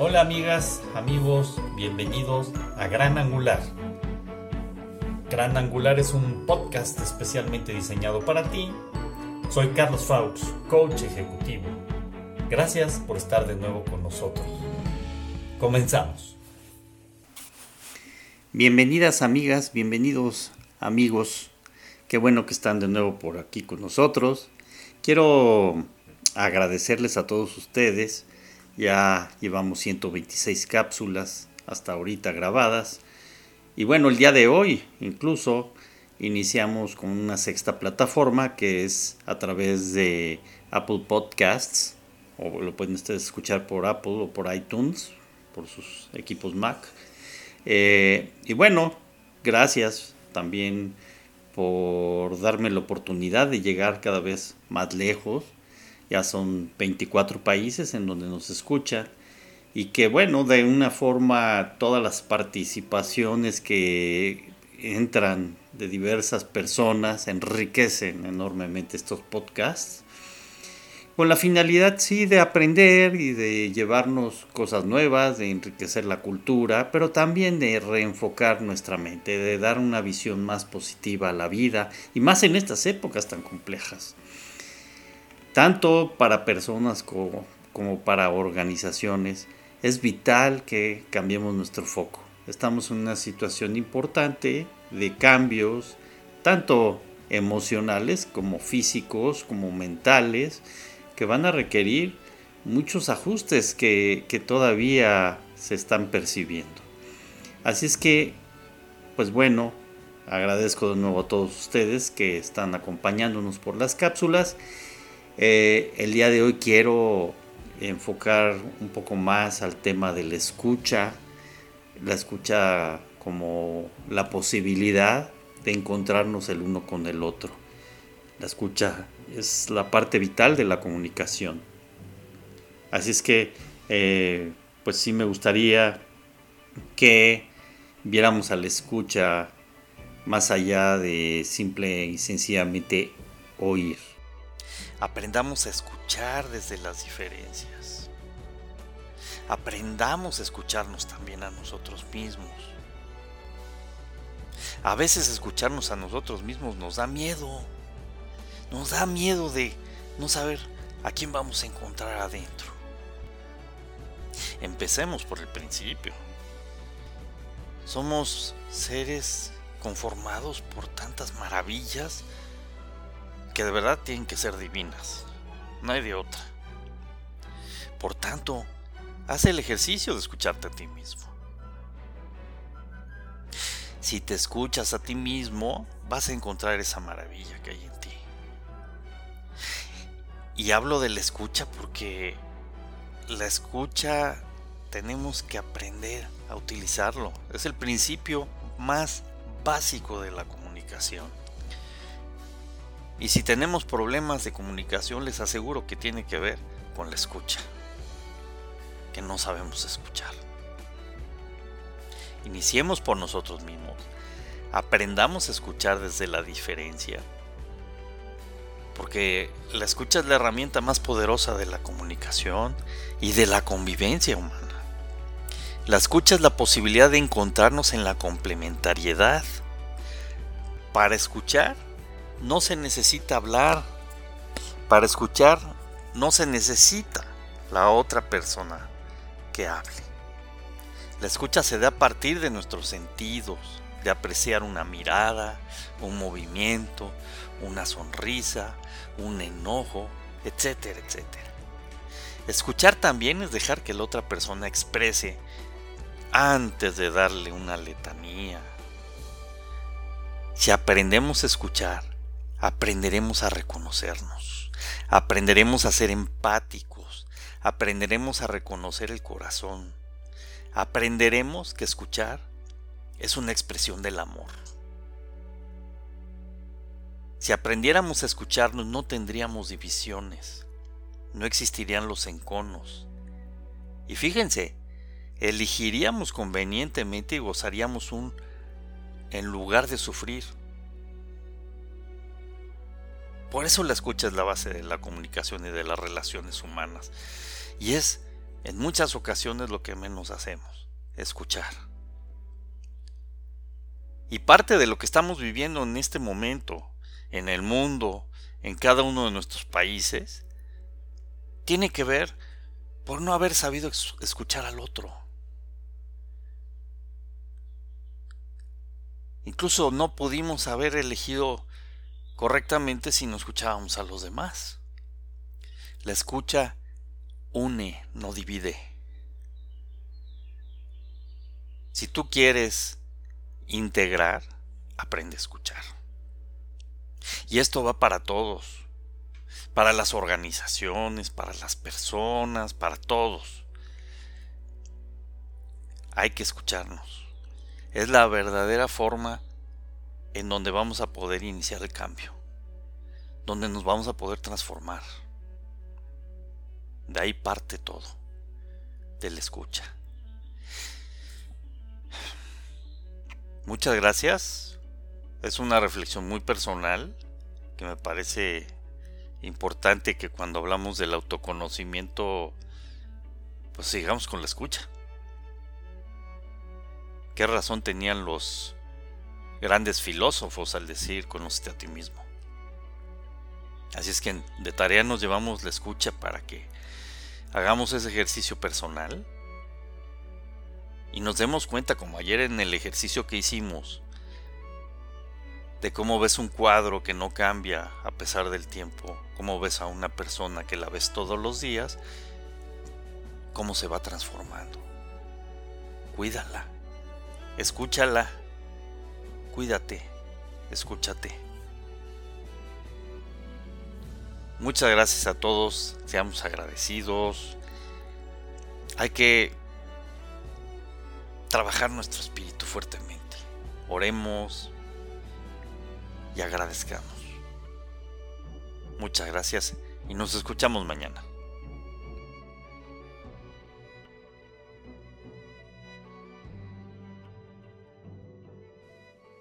Hola amigas, amigos, bienvenidos a Gran Angular. Gran Angular es un podcast especialmente diseñado para ti. Soy Carlos Foulkes, coach ejecutivo. Gracias por estar de nuevo con nosotros. Comenzamos. Bienvenidas amigas, bienvenidos amigos. Qué bueno que están de nuevo por aquí con nosotros. Quiero agradecerles a todos ustedes. Ya llevamos 126 cápsulas hasta ahorita grabadas. Y bueno, el día de hoy incluso iniciamos con una sexta plataforma que es a través de Apple Podcasts. O lo pueden ustedes escuchar por Apple o por iTunes, por sus equipos Mac. Y bueno, gracias también por darme la oportunidad de llegar cada vez más lejos. Ya son 24 países en donde nos escuchan y que bueno, de una forma todas las participaciones que entran de diversas personas enriquecen enormemente estos podcasts con la finalidad sí de aprender y de llevarnos cosas nuevas, de enriquecer la cultura, pero también de reenfocar nuestra mente, de dar una visión más positiva a la vida y más en estas épocas tan complejas. Tanto para personas como para organizaciones, es vital que cambiemos nuestro foco. Estamos en una situación importante de cambios, tanto emocionales como físicos, como mentales, que van a requerir muchos ajustes que todavía se están percibiendo. Así es que, pues bueno, agradezco de nuevo a todos ustedes que están acompañándonos por las cápsulas. El día de hoy quiero enfocar un poco más al tema de la escucha como la posibilidad de encontrarnos el uno con el otro. La escucha es la parte vital de la comunicación. Así es que, pues sí me gustaría que viéramos a la escucha más allá de simple y sencillamente oír. Aprendamos a escuchar desde las diferencias. Aprendamos a escucharnos también a nosotros mismos. A veces escucharnos a nosotros mismos nos da miedo. Nos da miedo de no saber a quién vamos a encontrar adentro. Empecemos por el principio. Somos seres conformados por tantas maravillas que de verdad tienen que ser divinas, no hay de otra. Por tanto, haz el ejercicio de escucharte a ti mismo. Si te escuchas a ti mismo, vas a encontrar esa maravilla que hay en ti. Y hablo de la escucha porque la escucha tenemos que aprender a utilizarlo. Es el principio más básico de la comunicación. Y si tenemos problemas de comunicación, les aseguro que tiene que ver con la escucha, que no sabemos escuchar. Iniciemos por nosotros mismos, aprendamos a escuchar desde la diferencia, porque la escucha es la herramienta más poderosa de la comunicación y de la convivencia humana. La escucha es la posibilidad de encontrarnos en la complementariedad. Para escuchar, no se necesita hablar. Para escuchar no se necesita la otra persona que hable. La escucha se da a partir de nuestros sentidos, de apreciar una mirada, un movimiento, una sonrisa, un enojo, etcétera, etcétera. Escuchar también es dejar que la otra persona exprese antes de darle una letanía. Si aprendemos a escuchar, aprenderemos a reconocernos, aprenderemos a ser empáticos, aprenderemos a reconocer el corazón, aprenderemos que escuchar es una expresión del amor. Si aprendiéramos a escucharnos, no tendríamos divisiones, no existirían los enconos. Y fíjense, elegiríamos convenientemente y gozaríamos en lugar de sufrir. Por eso la escucha es la base de la comunicación y de las relaciones humanas. Y es En muchas ocasiones lo que menos hacemos es escuchar. Y parte de lo que estamos viviendo en este momento, en el mundo, en cada uno de nuestros países, tiene que ver por no haber sabido escuchar al otro. Incluso no pudimos haber elegido correctamente si no escuchábamos a los demás. La escucha une, no divide. Si tú quieres integrar, aprende a escuchar. Y esto va para todos, para las organizaciones, para las personas, para todos. Hay que escucharnos. Es la verdadera forma en donde vamos a poder iniciar el cambio, donde nos vamos a poder transformar. De ahí parte todo, de la escucha. Muchas gracias. Es una reflexión muy personal que me parece importante que cuando hablamos del autoconocimiento, pues sigamos con la escucha. ¿Qué razón tenían los grandes filósofos al decir conócete a ti mismo? Así es que de tarea nos llevamos la escucha para que hagamos ese ejercicio personal y nos demos cuenta, como ayer en el ejercicio que hicimos, de cómo ves un cuadro que no cambia a pesar del tiempo, cómo ves a una persona que la ves todos los días, cómo se va transformando. Cuídala, escúchala, cuídate, escúchate. Muchas gracias a todos, seamos agradecidos. Hay que trabajar nuestro espíritu fuertemente. Oremos y agradezcamos. Muchas gracias y nos escuchamos mañana.